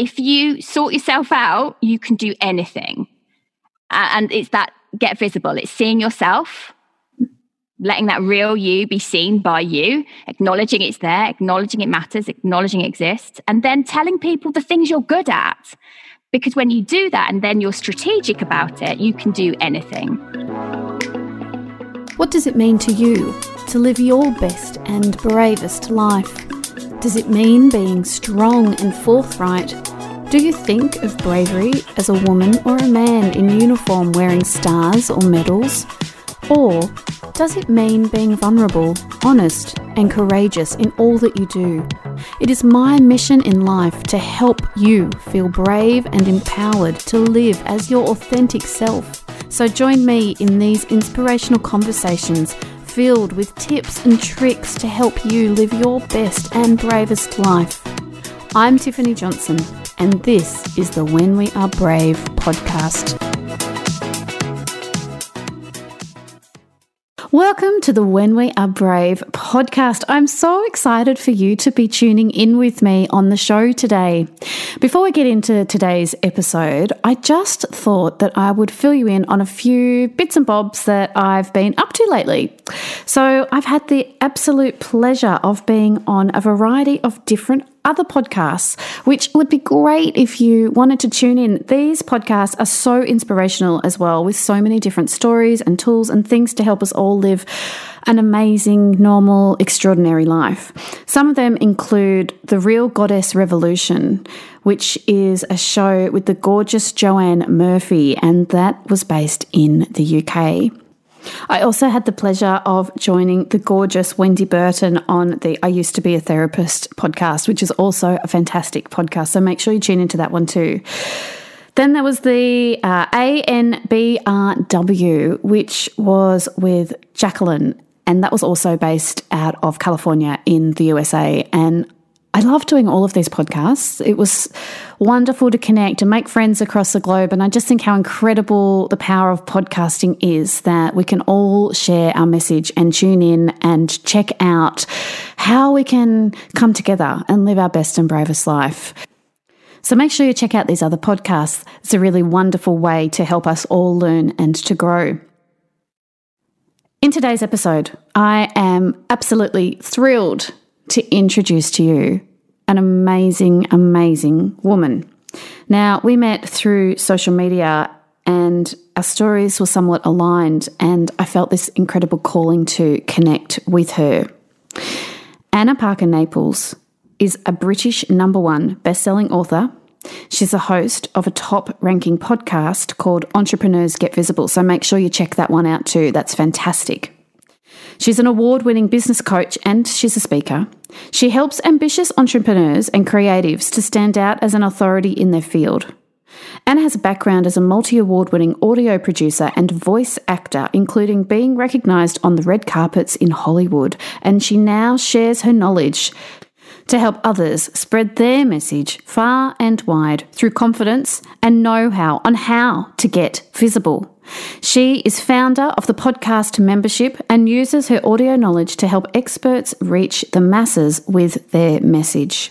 if you sort yourself out, you can do anything. And it's that get visible. It's seeing yourself, letting that real you be seen by you, acknowledging it's there, acknowledging it matters, acknowledging it exists, and then telling people the things you're good at. Because when you do that and then you're strategic about it, you can do anything. What does it mean to you to live your best and bravest life? Does it mean being strong and forthright? Do you think of bravery as a woman or a man in uniform wearing stars or medals? Or does it mean being vulnerable, honest, and courageous in all that you do? It is my mission in life to help you feel brave and empowered to live as your authentic self. So join me in these inspirational conversations filled with tips and tricks to help you live your best and bravest life. I'm Tiffany Johnson, and this is the When We Are Brave podcast. Welcome to the When We Are Brave podcast. I'm so excited for you to be tuning in with me on the show today. Before we get into today's episode, I just thought that I would fill you in on a few bits and bobs that I've been up to lately. So I've had the absolute pleasure of being on a variety of different other podcasts, which would be great if you wanted to tune in. These podcasts are so inspirational as well, with so many different stories and tools and things to help us all live an amazing, normal, extraordinary life. Some of them include The Real Goddess Revolution, which is a show with the gorgeous Joanne Murphy, and that was based in the UK. I also had the pleasure of joining the gorgeous Wendy Burton on the I Used to Be a Therapist podcast, which is also a fantastic podcast. So make sure you tune into that one too. Then there was the ANBRW, which was with Jacqueline, and that was also based out of California in the USA. And I love doing all of these podcasts. It was wonderful to connect and make friends across the globe. And I just think how incredible the power of podcasting is, that we can all share our message and tune in and check out how we can come together and live our best and bravest life. So make sure you check out these other podcasts. It's a really wonderful way to help us all learn and to grow. In today's episode, I am absolutely thrilled to introduce to you an amazing, amazing woman. Now, we met through social media and our stories were somewhat aligned, and I felt this incredible calling to connect with her. Anna Parker Naples is a British #1 best-selling author. She's the host of a top-ranking podcast called Entrepreneurs Get Visible, so make sure you check that one out too. That's fantastic. She's an award-winning business coach and she's a speaker. She helps ambitious entrepreneurs and creatives to stand out as an authority in their field. Anna has a background as a multi-award-winning audio producer and voice actor, including being recognised on the red carpets in Hollywood, and she now shares her knowledge to help others spread their message far and wide through confidence and know-how on how to get visible. She is founder of the podcast membership and uses her audio knowledge to help experts reach the masses with their message.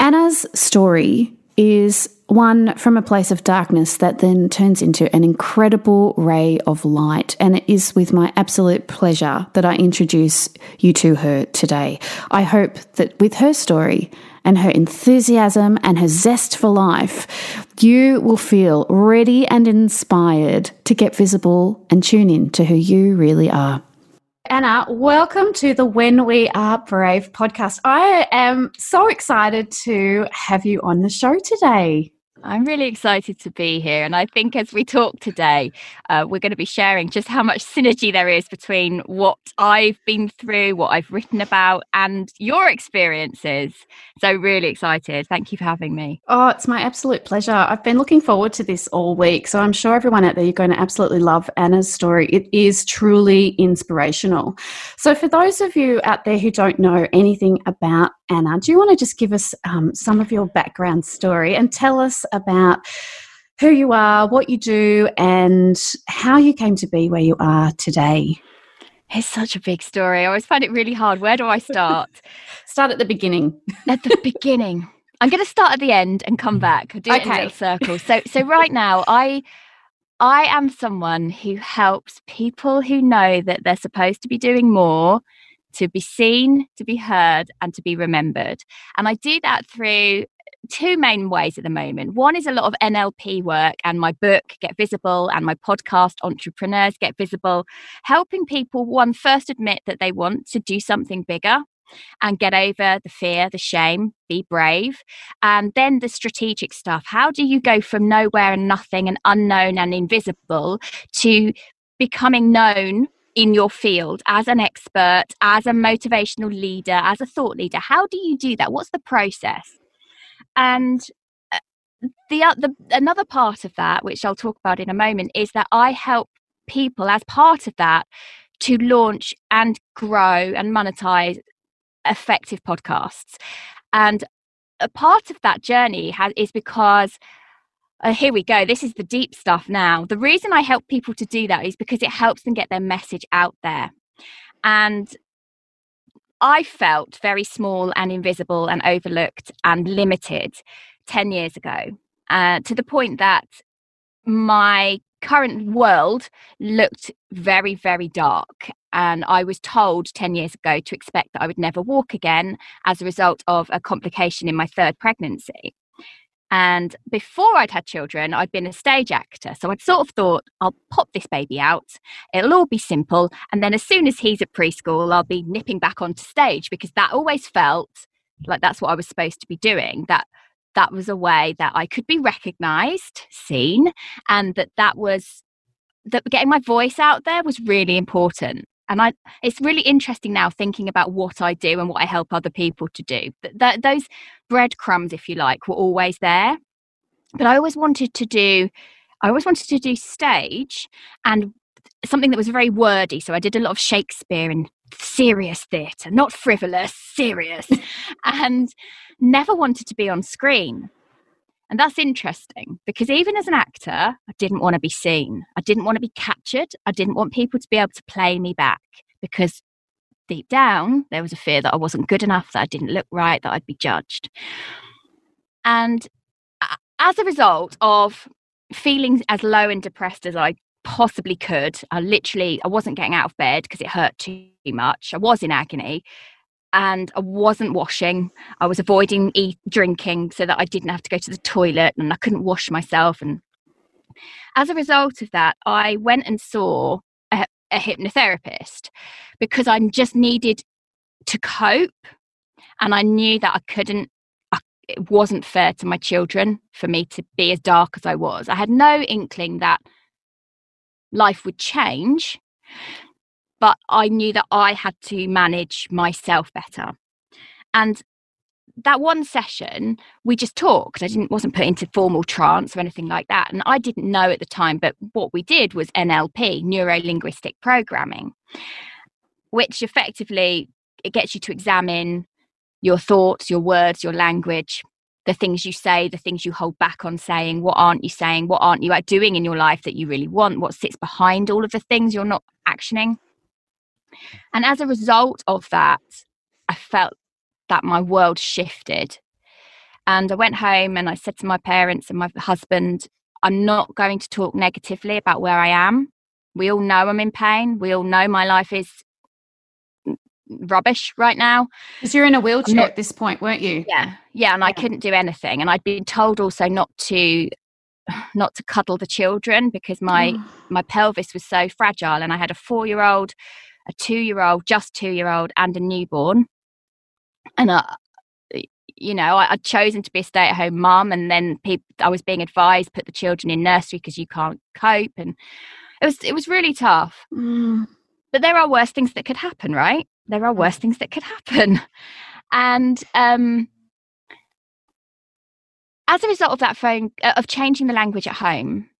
Anna's story is one from a place of darkness that then turns into an incredible ray of light, and it is with my absolute pleasure that I introduce you to her today. I hope that with her story and her enthusiasm and her zest for life, you will feel ready and inspired to get visible and tune in to who you really are. Anna, welcome to the When We Are Brave podcast. I am so excited to have you on the show today. I'm really excited to be here. And I think as we talk today, we're going to be sharing just how much synergy there is between what I've been through, what I've written about, and your experiences. So really excited. Thank you for having me. Oh, it's my absolute pleasure. I've been looking forward to this all week. So I'm sure everyone out there, you're going to absolutely love Anna's story. It is truly inspirational. So for those of you out there who don't know anything about Anna, do you want to just give us some of your background story and tell us about who you are, what you do, and how you came to be where you are today? It's such a big story. I always find it really hard. Where do I start? Start at the beginning. At the beginning. I'm going to start at the end and come back. I'll do it in a circle. So right now, I am someone who helps people who know that they're supposed to be doing more to be seen, to be heard, and to be remembered. And I do that through two main ways at the moment. One is a lot of NLP work and my book, Get Visible, and my podcast, Entrepreneurs Get Visible, helping people, one, first admit that they want to do something bigger and get over the fear, the shame, be brave. And then the strategic stuff. How do you go from nowhere and nothing and unknown and invisible to becoming known in your field as an expert, as a motivational leader, as a thought leader? How do you do that? What's the process? And the another part of that, which I'll talk about in a moment, is that I help people as part of that to launch and grow and monetize effective podcasts. And a part of that journey is because, here we go, this is the deep stuff now. The reason I help people to do that is because it helps them get their message out there. And I felt very small and invisible and overlooked and limited 10 years ago, to the point that my current world looked very, very dark. And I was told 10 years ago to expect that I would never walk again as a result of a complication in my third pregnancy. And before I'd had children, I'd been a stage actor. So I'd sort of thought, I'll pop this baby out. It'll all be simple. And then as soon as he's at preschool, I'll be nipping back onto stage, because that always felt like that's what I was supposed to be doing. That was a way that I could be recognized, seen, and that getting my voice out there was really important. And it's really interesting now thinking about what I do and what I help other people to do. Those breadcrumbs, if you like, were always there. But I always wanted to do stage and something that was very wordy. So I did a lot of Shakespeare and serious theatre, not frivolous, serious, and never wanted to be on screen. And that's interesting, because even as an actor, I didn't want to be seen. I didn't want to be captured. I didn't want people to be able to play me back, because deep down, there was a fear that I wasn't good enough, that I didn't look right, that I'd be judged. And as a result of feeling as low and depressed as I possibly could, I wasn't getting out of bed because it hurt too much. I was in agony. And I wasn't washing. I was avoiding drinking so that I didn't have to go to the toilet, and I couldn't wash myself. And as a result of that, I went and saw a hypnotherapist, because I just needed to cope. And I knew that it wasn't fair to my children for me to be as dark as I was. I had no inkling that life would change, but I knew that I had to manage myself better. And that one session, we just talked. I wasn't put into formal trance or anything like that. And I didn't know at the time, but what we did was NLP, Neuro Linguistic Programming, which effectively, it gets you to examine your thoughts, your words, your language, the things you say, the things you hold back on saying, what aren't you saying, what aren't you doing in your life that you really want, what sits behind all of the things you're not actioning. And as a result of that, I felt that my world shifted. And I went home and I said to my parents and my husband, I'm not going to talk negatively about where I am. We all know I'm in pain. We all know my life is rubbish right now. Because you're in a wheelchair at this point, weren't you? Yeah. Yeah. And I couldn't do anything. And I'd been told also not to cuddle the children, because my pelvis was so fragile, and I had a 4-year-old, a 2-year-old, just 2-year-old, and a newborn. And I'd chosen to be a stay-at-home mum, and then I was being advised put the children in nursery because you can't cope, and it was really tough. But there are worse things that could happen, right? And as a result of that of changing the language at home,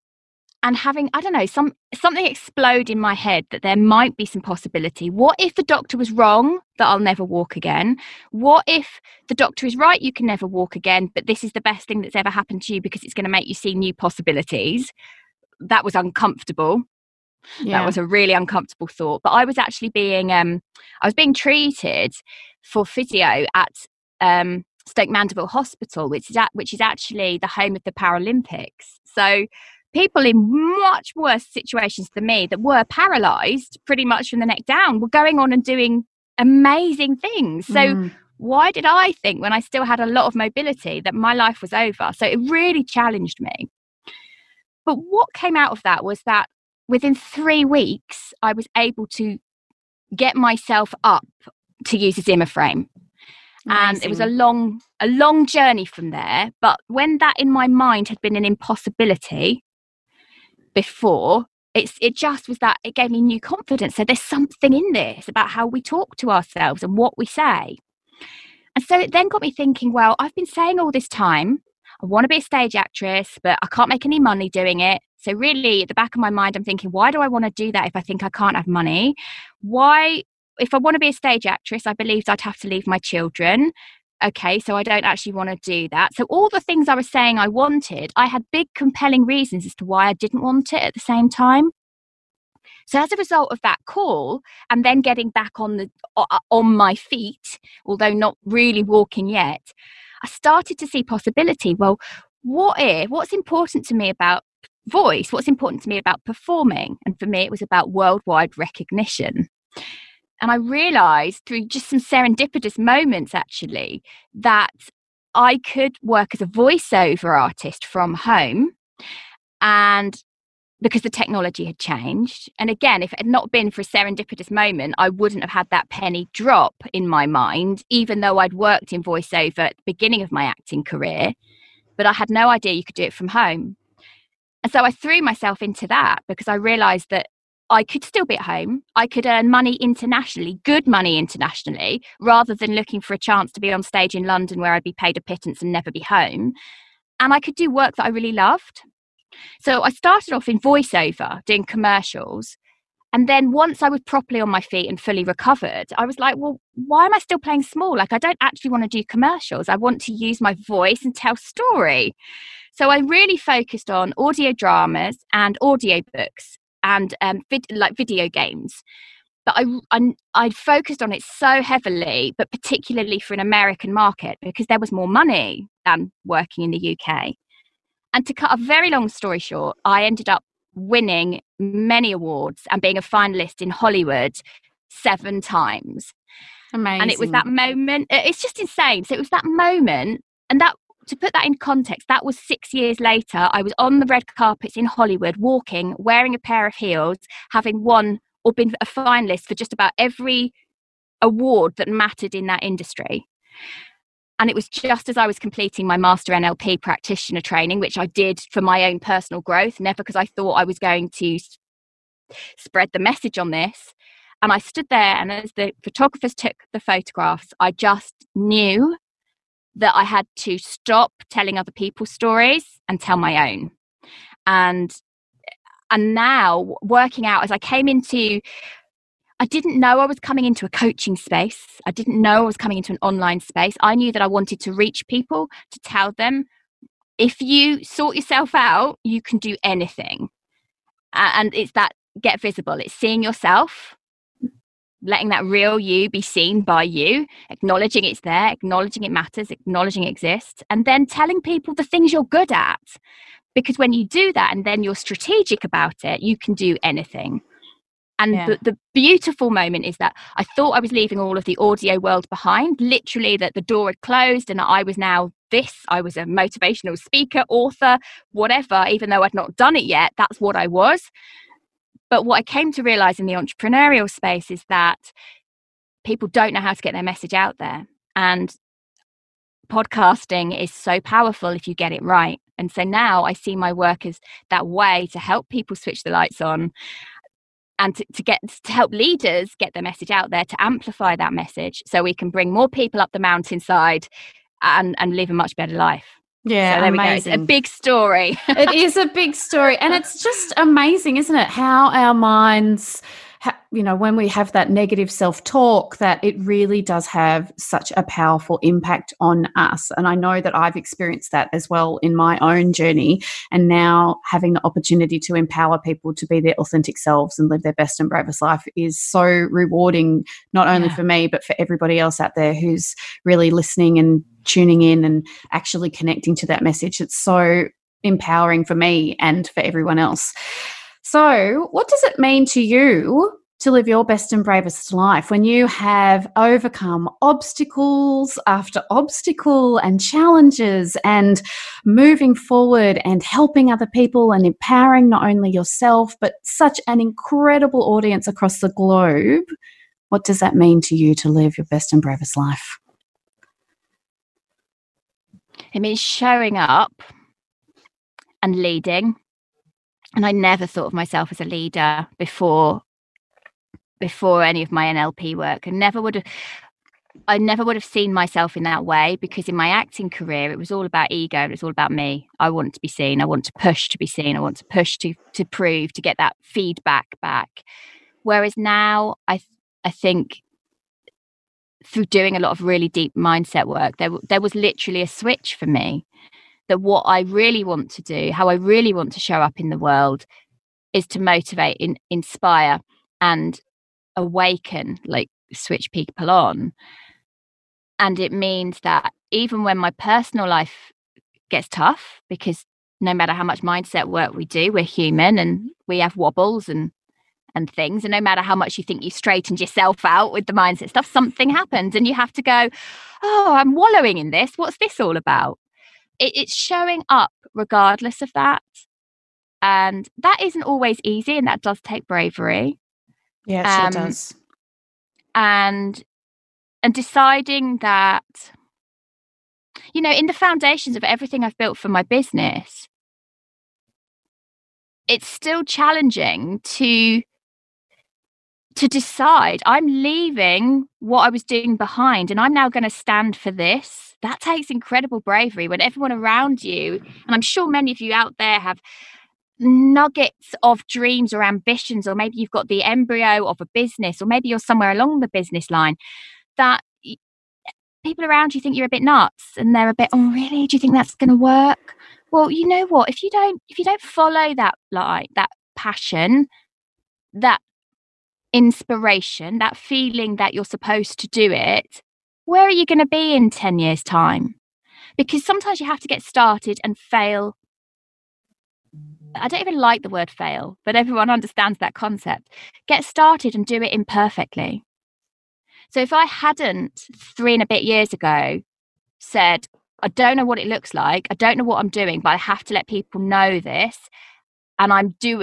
and having, I don't know, something explode in my head that there might be some possibility. What if the doctor was wrong that I'll never walk again? What if the doctor is right, you can never walk again, but this is the best thing that's ever happened to you because it's going to make you see new possibilities? That was uncomfortable. Yeah. That was a really uncomfortable thought. But I was actually being treated for physio at Stoke Mandeville Hospital, which is actually the home of the Paralympics. So people in much worse situations than me that were paralysed pretty much from the neck down were going on and doing amazing things. So why did I think when I still had a lot of mobility that my life was over? So it really challenged me. But what came out of that was that within 3 weeks, I was able to get myself up to use a Zimmer frame. Amazing. And it was a long journey from there. But when that in my mind had been an impossibility before, it gave me new confidence. So there's something in this about how we talk to ourselves and what we say. And so it then got me thinking, well, I've been saying all this time, I want to be a stage actress, but I can't make any money doing it. So really at the back of my mind, I'm thinking, why do I want to do that if I think I can't have money? Why, if I want to be a stage actress, I believed I'd have to leave my children. Okay, so I don't actually want to do that. So all the things I was saying I wanted, I had big compelling reasons as to why I didn't want it at the same time. So as a result of that call and then getting back on my feet, although not really walking yet, I started to see possibility. Well, what's important to me about voice? What's important to me about performing? And for me, it was about worldwide recognition. And I realized through just some serendipitous moments, actually, that I could work as a voiceover artist from home, and because the technology had changed. And again, if it had not been for a serendipitous moment, I wouldn't have had that penny drop in my mind, even though I'd worked in voiceover at the beginning of my acting career. But I had no idea you could do it from home. And so I threw myself into that because I realized that I could still be at home. I could earn money internationally, good money internationally, rather than looking for a chance to be on stage in London where I'd be paid a pittance and never be home. And I could do work that I really loved. So I started off in voiceover, doing commercials. And then once I was properly on my feet and fully recovered, I was like, well, why am I still playing small? Like, I don't actually want to do commercials. I want to use my voice and tell story. So I really focused on audio dramas and audio books and video games. But I focused on it so heavily, but particularly for an American market, because there was more money than working in the UK. And to cut a very long story short, I ended up winning many awards and being a finalist in Hollywood 7 times. Amazing. And it was that moment. It's just insane. So it was that moment. And that, to put that in context, that was 6 years later. I was on the red carpets in Hollywood, walking, wearing a pair of heels, having won or been a finalist for just about every award that mattered in that industry. And it was just as I was completing my master NLP practitioner training, which I did for my own personal growth, never because I thought I was going to spread the message on this. And I stood there, and as the photographers took the photographs, I just knew that I had to stop telling other people's stories and tell my own. And now working out as I came into... I didn't know I was coming into a coaching space. I didn't know I was coming into an online space. I knew that I wanted to reach people, to tell them, if you sort yourself out, you can do anything. And it's that get visible. It's seeing yourself, letting that real you be seen by you, acknowledging it's there, acknowledging it matters, acknowledging it exists, and then telling people the things you're good at. Because when you do that and then you're strategic about it, you can do anything. And yeah. the beautiful moment is that I thought I was leaving all of the audio world behind, literally that the door had closed and I was now this. I was a motivational speaker, author, whatever, even though I'd not done it yet. That's what I was. But what I came to realize in the entrepreneurial space is that people don't know how to get their message out there. And podcasting is so powerful if you get it right. And so now I see my work as that way to help people switch the lights on. And to help leaders get their message out there, to amplify that message so we can bring more people up the mountainside and live a much better life. Yeah, so there amazing. We go. It's a big story. It is a big story. And it's just amazing, isn't it? How our minds you know, when we have that negative self-talk, that it really does have such a powerful impact on us. And I know that I've experienced that as well in my own journey, and now having the opportunity to empower people to be their authentic selves and live their best and bravest life is so rewarding, not only for me, but for everybody else out there who's really listening and tuning in and actually connecting to that message. It's so empowering for me and for everyone else. So what does it mean to you to live your best and bravest life when you have overcome obstacles after obstacle and challenges and moving forward and helping other people and empowering not only yourself but such an incredible audience across the globe? What does that mean to you to live your best and bravest life? It means showing up and leading. And I never thought of myself as a leader before any of my NLP work. I never would have seen myself in that way, because in my acting career, it was all about ego and it was all about me. I want to be seen. I want to push to be seen. I want to push to prove, to get that feedback back. Whereas now I think through doing a lot of really deep mindset work, there was literally a switch for me, that what I really want to do, how I really want to show up in the world, is to motivate, inspire and awaken, like switch people on. And it means that even when my personal life gets tough, because no matter how much mindset work we do, we're human and we have wobbles and things. And no matter how much you think you've straightened yourself out with the mindset stuff, something happens and you have to go, oh, I'm wallowing in this. What's this all about? It's showing up regardless of that. And that isn't always easy, and that does take bravery. Yeah, it sure does. And deciding that, you know, in the foundations of everything I've built for my business, it's still challenging to decide I'm leaving what I was doing behind and I'm now going to stand for this. That takes incredible bravery when everyone around you, and I'm sure many of you out there have nuggets of dreams or ambitions, or maybe you've got the embryo of a business, or maybe you're somewhere along the business line, that people around you think you're a bit nuts and they're a bit, oh, really? Do you think that's going to work? Well, you know what? If you don't follow that light, that passion, that inspiration, that feeling that you're supposed to do it, where are you going to be in 10 years' time? Because sometimes you have to get started and fail. I don't even like the word fail, but everyone understands that concept. Get started and do it imperfectly. So if I hadn't 3 and a bit years ago said, I don't know what it looks like, I don't know what I'm doing, but I have to let people know this, and I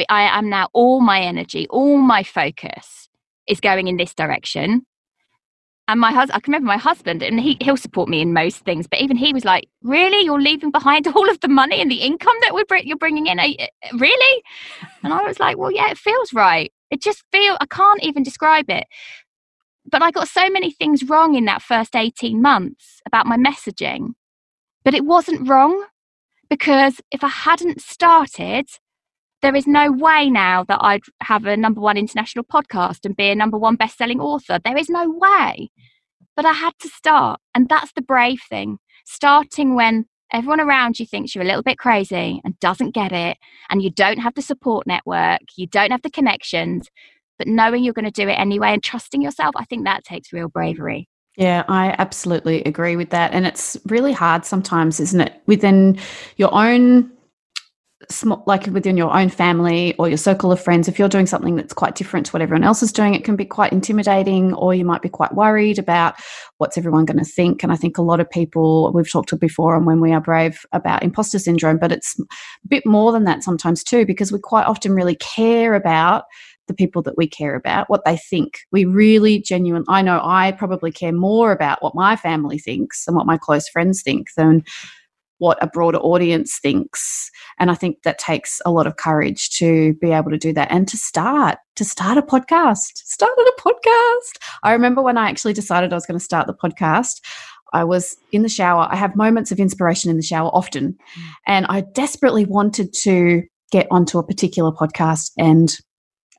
am now, all my energy, all my focus is going in this direction. And I can remember my husband, and he'll support me in most things, but even he was like, really? You're leaving behind all of the money and the income that you're bringing in? Really? And I was like, well, yeah, it feels right. I can't even describe it. But I got so many things wrong in that first 18 months about my messaging. But it wasn't wrong, because if I hadn't started, there is no way now that I'd have a #1 international podcast and be a #1 best-selling author. There is no way. But I had to start. And that's the brave thing. Starting when everyone around you thinks you're a little bit crazy and doesn't get it, and you don't have the support network, you don't have the connections, but knowing you're going to do it anyway and trusting yourself, I think that takes real bravery. Yeah, I absolutely agree with that. And it's really hard sometimes, isn't it? Within your own within your own family or your circle of friends, if you're doing something that's quite different to what everyone else is doing, it can be quite intimidating, or you might be quite worried about what's everyone going to think. And I think a lot of people, we've talked to before on When We Are Brave about imposter syndrome, but it's a bit more than that sometimes too, because we quite often really care about the people that we care about, what they think. We really genuinely, I know I probably care more about what my family thinks and what my close friends think than what a broader audience thinks. And I think that takes a lot of courage to be able to do that and to start a podcast. Started a podcast. I remember when I actually decided I was going to start the podcast, I was in the shower. I have moments of inspiration in the shower often. And I desperately wanted to get onto a particular podcast, and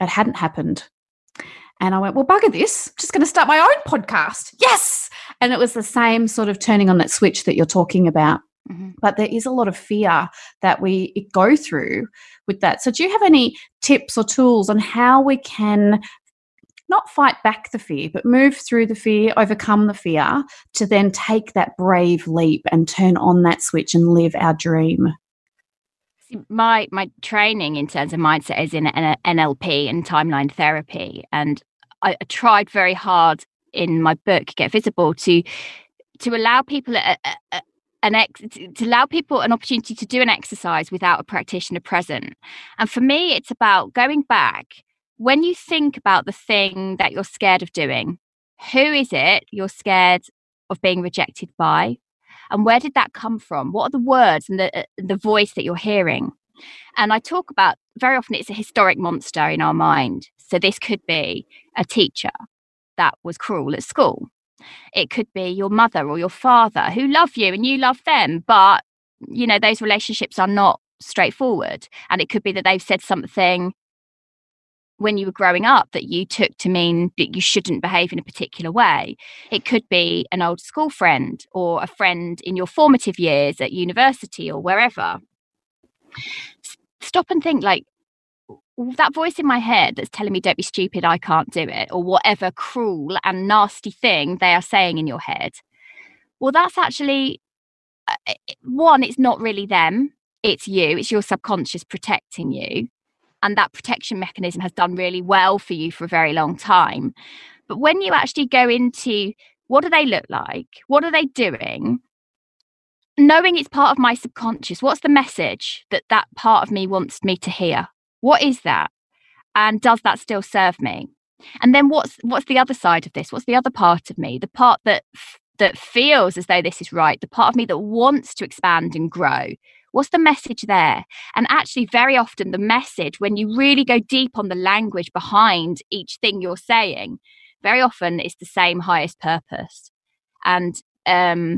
it hadn't happened. And I went, well, bugger this. I'm just going to start my own podcast. Yes. And it was the same sort of turning on that switch that you're talking about. Mm-hmm. But there is a lot of fear that we go through with that. So do you have any tips or tools on how we can not fight back the fear, but move through the fear, overcome the fear to then take that brave leap and turn on that switch and live our dream? My training in terms of mindset is in NLP and timeline therapy. And I tried very hard in my book, Get Visible, to allow people an opportunity to do an exercise without a practitioner present. And for me, it's about going back. When you think about the thing that you're scared of doing, who is it you're scared of being rejected by? And where did that come from? What are the words and the voice that you're hearing? And I talk about, very often it's a historic monster in our mind. So this could be a teacher that was cruel at school. It could be your mother or your father who love you and you love them. But, you know, those relationships are not straightforward. And it could be that they've said something when you were growing up that you took to mean that you shouldn't behave in a particular way. It could be an old school friend or a friend in your formative years at university or wherever. Stop and think, like, that voice in my head that's telling me don't be stupid, I can't do it, or whatever cruel and nasty thing they are saying in your head. Well, that's actually, one, it's not really them, it's you, it's your subconscious protecting you. And that protection mechanism has done really well for you for a very long time. But when you actually go into, what do they look like? What are they doing? Knowing it's part of my subconscious, what's the message that part of me wants me to hear? What is that? And does that still serve me? And then what's the other side of this? What's the other part of me? The part that feels as though this is right, the part of me that wants to expand and grow. What's the message there? And actually, very often the message, when you really go deep on the language behind each thing you're saying, very often it's the same highest purpose. And I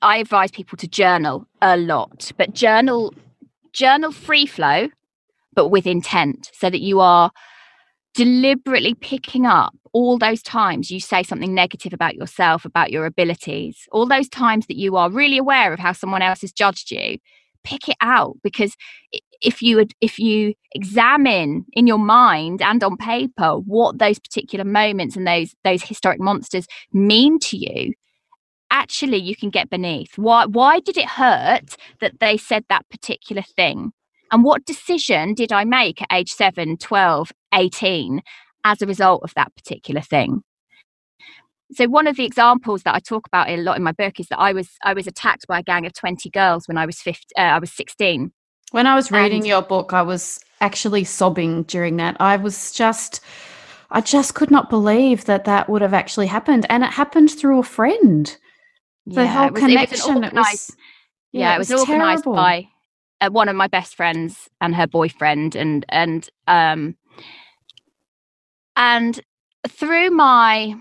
advise people to journal a lot, but journal free flow, but with intent, so that you are deliberately picking up all those times you say something negative about yourself, about your abilities, all those times that you are really aware of how someone else has judged you. Pick it out, because if you examine in your mind and on paper what those particular moments and those historic monsters mean to you, actually you can get beneath. Why did it hurt that they said that particular thing? And what decision did I make at age 7, 12, 18 as a result of that particular thing? So one of the examples that I talk about a lot in my book is that I was attacked by a gang of 20 girls when I was 16. When I was reading your book, I was actually sobbing during that. I just could not believe that would have actually happened, and it happened through a friend. The whole connection. It was organised by one of my best friends and her boyfriend, and through my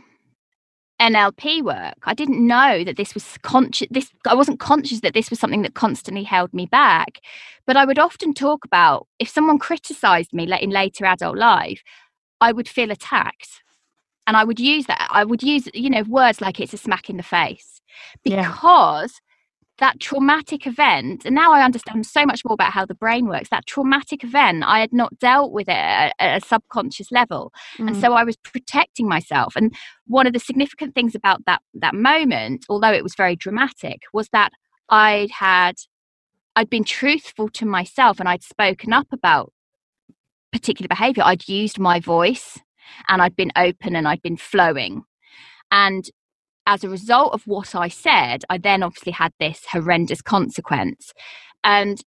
NLP work, I didn't know that this was conscious. I wasn't conscious that this was something that constantly held me back. But I would often talk about, if someone criticised me in later adult life, I would feel attacked, and I would use that. I would use, words like it's a smack in the face, because that traumatic event, and now I understand so much more about how the brain works, that traumatic event, I had not dealt with it at a subconscious level. Mm. And so I was protecting myself. And one of the significant things about that moment, although it was very dramatic, was that I'd been truthful to myself, and I'd spoken up about particular behavior. I'd used my voice, and I'd been open, and I'd been flowing. And as a result of what I said, I then obviously had this horrendous consequence. And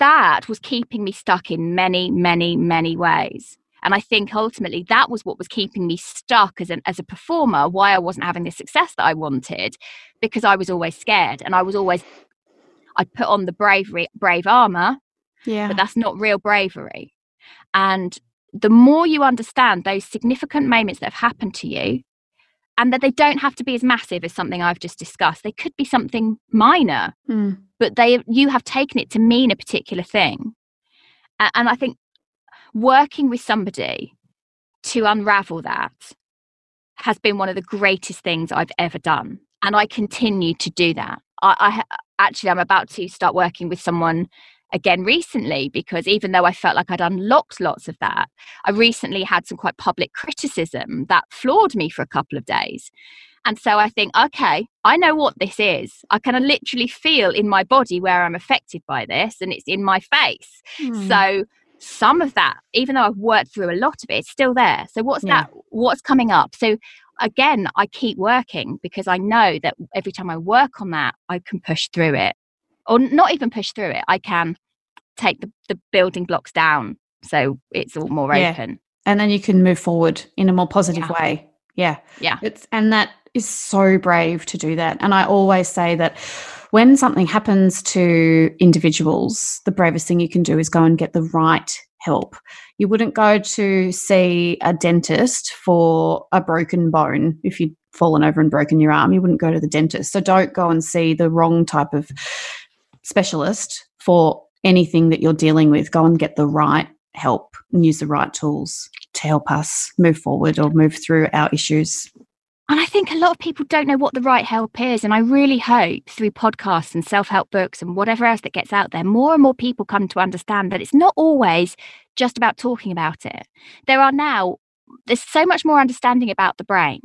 that was keeping me stuck in many, many, many ways. And I think ultimately that was what was keeping me stuck as a performer, why I wasn't having the success that I wanted, because I was always scared, and I'd put on the brave armor, but that's not real bravery. And the more you understand those significant moments that have happened to you, and that they don't have to be as massive as something I've just discussed. They could be something minor, but you have taken it to mean a particular thing. And I think working with somebody to unravel that has been one of the greatest things I've ever done. And I continue to do that. I'm about to start working with someone again recently, because even though I felt like I'd unlocked lots of that, I recently had some quite public criticism that floored me for a couple of days. And so I think, okay, I know what this is. I can literally feel in my body where I'm affected by this, and it's in my face. Mm. So some of that, even though I've worked through a lot of it, it's still there. So what's that? What's coming up? So again, I keep working because I know that every time I work on that, I can push through it. Or not even push through it. I can take the building blocks down so it's all more open. And then you can move forward in a more positive way. Yeah. And that is so brave to do that. And I always say that when something happens to individuals, the bravest thing you can do is go and get the right help. You wouldn't go to see a dentist for a broken bone if you'd fallen over and broken your arm. You wouldn't go to the dentist. So don't go and see the wrong type of specialist for anything that you're dealing with. Go and get the right help and use the right tools to help us move forward or move through our issues. And I think a lot of people don't know what the right help is. And I really hope through podcasts and self-help books and whatever else that gets out there, more and more people come to understand that it's not always just about talking about it. There's so much more understanding about the brain.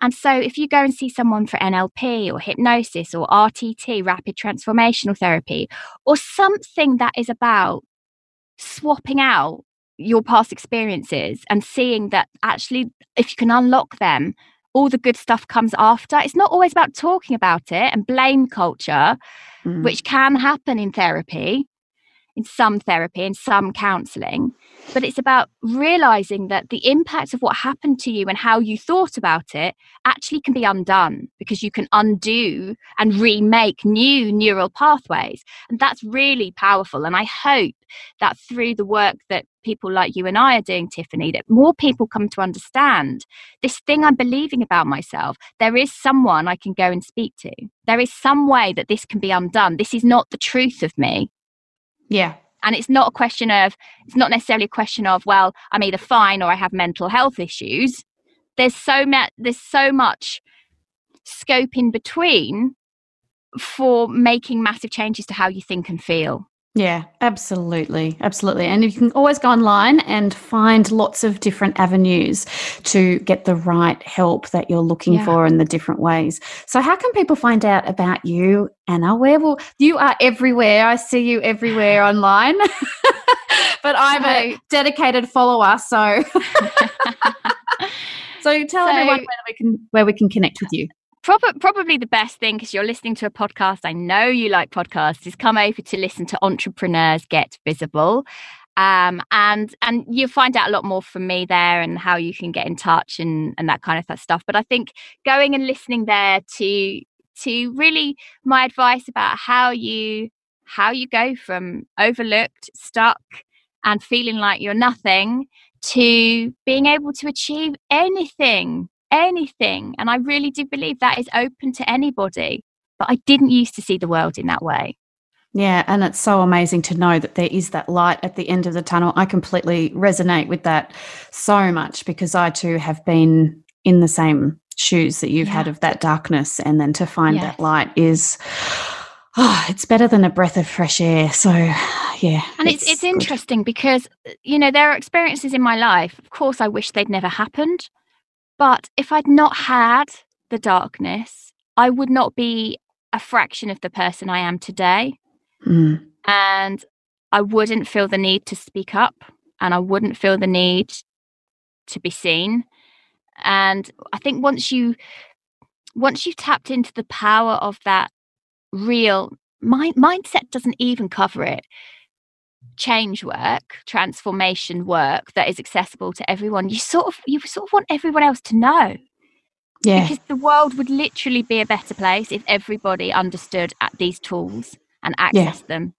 And so if you go and see someone for NLP or hypnosis or RTT, rapid transformational therapy, or something that is about swapping out your past experiences and seeing that actually if you can unlock them, all the good stuff comes after. It's not always about talking about it and blame culture, which can happen in therapy, in some therapy, in some counselling, but it's about realising that the impact of what happened to you and how you thought about it actually can be undone, because you can undo and remake new neural pathways. And that's really powerful. And I hope that through the work that people like you and I are doing, Tiffany, that more people come to understand this thing I'm believing about myself. There is someone I can go and speak to. There is some way that this can be undone. This is not the truth of me. Yeah. And it's not necessarily a question of, well, I'm either fine or I have mental health issues. There's so much scope in between for making massive changes to how you think and feel. Yeah, absolutely. Absolutely. And you can always go online and find lots of different avenues to get the right help that you're looking for in the different ways. So how can people find out about you, Anna? You are everywhere. I see you everywhere online, but I'm a dedicated follower. So, tell everyone where we can connect with you. Probably the best thing, because you're listening to a podcast, I know you like podcasts, is come over to listen to Entrepreneurs Get Visible. And you'll find out a lot more from me there and how you can get in touch and that kind of stuff. But I think going and listening there to really my advice about how you go from overlooked, stuck and feeling like you're nothing to being able to achieve anything. And I really do believe that is open to anybody, but I didn't used to see the world in that way. Yeah, and it's so amazing to know that there is that light at the end of the tunnel. I completely resonate with that so much, because I too have been in the same shoes that you've had of that darkness, and then to find that light is it's better than a breath of fresh air. So yeah. And it's interesting because, you know, there are experiences in my life, of course, I wish they'd never happened. But if I'd not had the darkness, I would not be a fraction of the person I am today. Mm. And I wouldn't feel the need to speak up, and I wouldn't feel the need to be seen. And I think once you've tapped into the power of that real mindset doesn't even cover it. Change work, transformation work that is accessible to everyone, you sort of want everyone else to know. Yeah. Because the world would literally be a better place if everybody understood these tools and accessed them.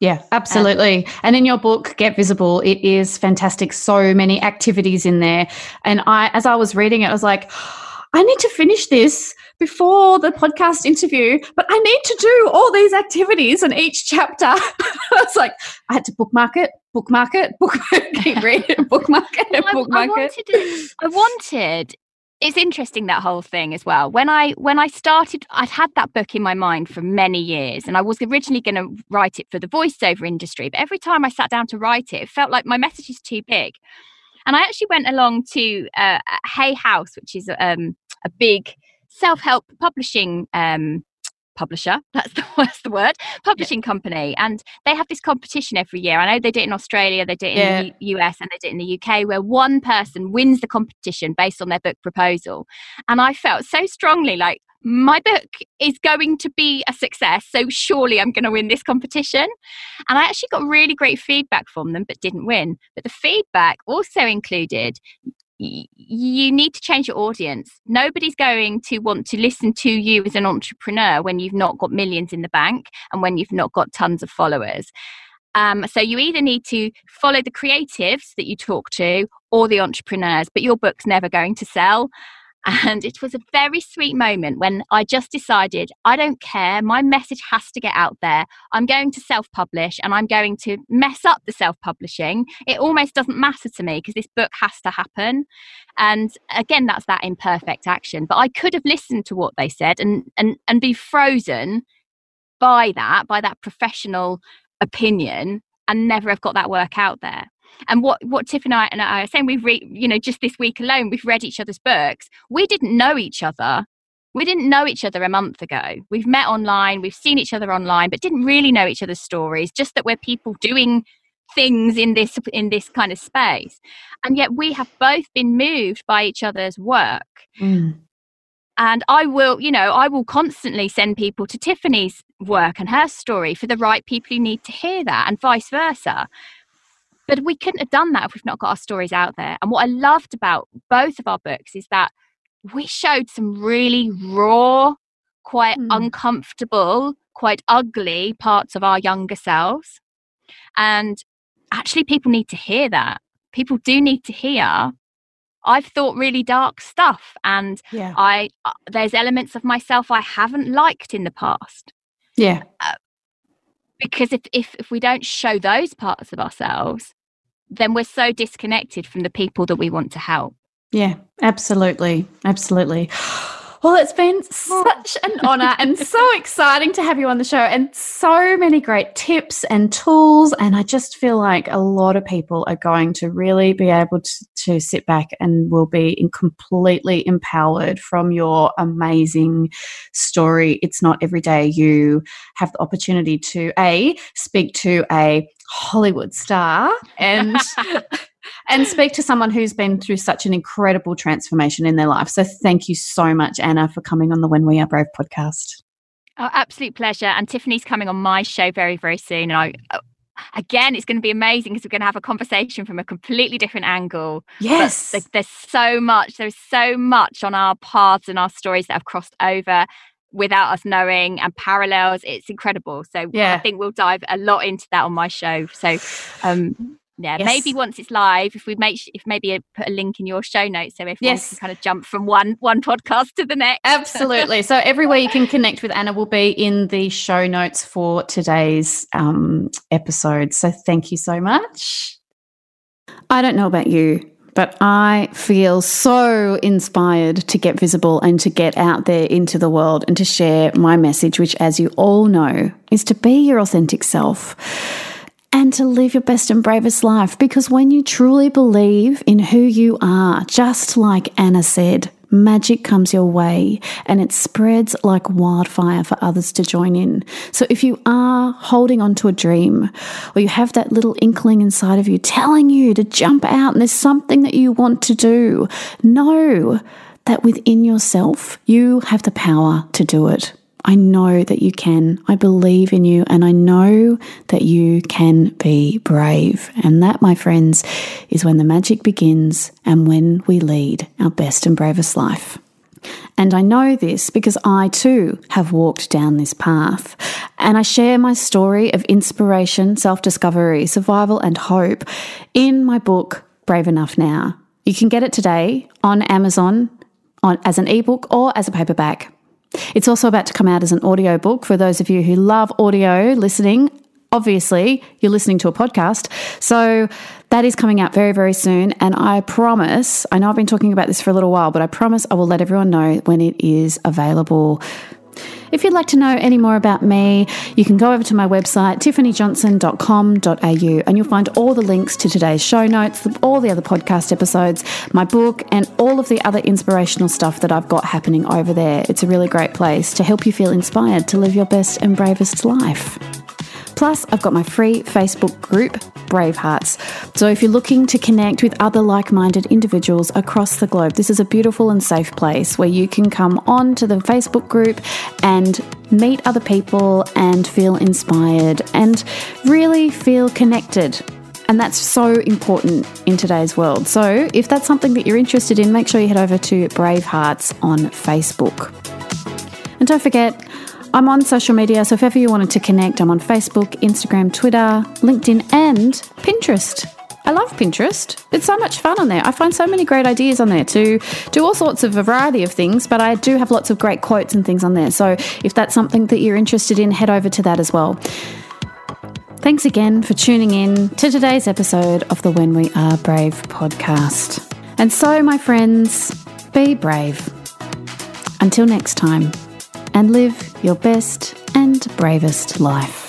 Yeah, absolutely. And in your book, Get Visible, it is fantastic. So many activities in there. And as I was reading it, I was like, I need to finish this before the podcast interview, but I need to do all these activities in each chapter. I was like, I had to bookmark it, bookmark it, keep reading, bookmark it, bookmark it. It's interesting, that whole thing as well. When I started, I'd had that book in my mind for many years, and I was originally going to write it for the voiceover industry. But every time I sat down to write it, it felt like my message is too big. And I actually went along to Hay House, which is a big self-help publishing publisher. Publishing company. And they have this competition every year. I know they do it in Australia, they do it in the US, and they do it in the UK, where one person wins the competition based on their book proposal. And I felt so strongly like, my book is going to be a success, so surely I'm going to win this competition. And I actually got really great feedback from them, but didn't win. But the feedback also included, you need to change your audience. Nobody's going to want to listen to you as an entrepreneur when you've not got millions in the bank and when you've not got tons of followers. So you either need to follow the creatives that you talk to or the entrepreneurs, but your book's never going to sell. And it was a very sweet moment when I just decided, I don't care, my message has to get out there. I'm going to self-publish and I'm going to mess up the self-publishing. It almost doesn't matter to me because this book has to happen. And again, that's that imperfect action. But I could have listened to what they said and be frozen by that professional opinion and never have got that work out there. And what Tiff and I are saying, we've just this week alone, we've read each other's books. We didn't know each other. We didn't know each other a month ago. We've met online, we've seen each other online, but didn't really know each other's stories, just that we're people doing things in this kind of space. And yet we have both been moved by each other's work. Mm. And I will constantly send people to Tiffany's work and her story for the right people who need to hear that, and vice versa. But we couldn't have done that if we've not got our stories out there. And what I loved about both of our books is that we showed some really raw, quite uncomfortable, quite ugly parts of our younger selves. And actually, people need to hear that. People do need to hear, I've thought really dark stuff, and there's elements of myself I haven't liked in the past. Yeah. Because if we don't show those parts of ourselves, then we're so disconnected from the people that we want to help. Yeah, absolutely. Absolutely. Well, it's been such an honour and so exciting to have you on the show, and so many great tips and tools. And I just feel like a lot of people are going to really be able to sit back and will be completely empowered from your amazing story. It's not every day you have the opportunity to, A, speak to a Hollywood star and... and speak to someone who's been through such an incredible transformation in their life. So thank you so much, Anna, for coming on the When We Are Brave podcast. Oh, absolute pleasure. And Tiffany's coming on my show very, very soon. And again, it's going to be amazing because we're going to have a conversation from a completely different angle. Yes. But there's so much on our paths and our stories that have crossed over without us knowing, and parallels. It's incredible. So I think we'll dive a lot into that on my show. So, maybe once it's live, put a link in your show notes so everyone can kind of jump from one podcast to the next. Absolutely. So everywhere you can connect with Anna will be in the show notes for today's episode. So thank you so much. I don't know about you, but I feel so inspired to get visible and to get out there into the world and to share my message, which, as you all know, is to be your authentic self. And to live your best and bravest life, because when you truly believe in who you are, just like Anna said, magic comes your way and it spreads like wildfire for others to join in. So if you are holding on to a dream, or you have that little inkling inside of you telling you to jump out and there's something that you want to do, know that within yourself you have the power to do it. I know that you can. I believe in you, and I know that you can be brave. And that, my friends, is when the magic begins and when we lead our best and bravest life. And I know this because I too have walked down this path, and I share my story of inspiration, self-discovery, survival, and hope in my book, Brave Enough Now. You can get it today on Amazon as an ebook or as a paperback. It's also about to come out as an audiobook for those of you who love audio listening. obviously you're listening to a podcast. So that is coming out very, very soon. And I promise, I know I've been talking about this for a little while, but I promise I will let everyone know when it is available. If you'd like to know any more about me, you can go over to my website, tiffanyjohnson.com.au, and you'll find all the links to today's show notes, all the other podcast episodes, my book, and all of the other inspirational stuff that I've got happening over there. It's a really great place to help you feel inspired to live your best and bravest life. Plus, I've got my free Facebook group, Brave Hearts. So if you're looking to connect with other like-minded individuals across the globe, this is a beautiful and safe place where you can come on to the Facebook group and meet other people and feel inspired and really feel connected. And that's so important in today's world. So if that's something that you're interested in, make sure you head over to Brave Hearts on Facebook. And don't forget, I'm on social media, so if ever you wanted to connect, I'm on Facebook, Instagram, Twitter, LinkedIn, and Pinterest. I love Pinterest. It's so much fun on there. I find so many great ideas on there to do all sorts of a variety of things, but I do have lots of great quotes and things on there. So if that's something that you're interested in, head over to that as well. Thanks again for tuning in to today's episode of the When We Are Brave podcast. And so, my friends, be brave. Until next time. And live your best and bravest life.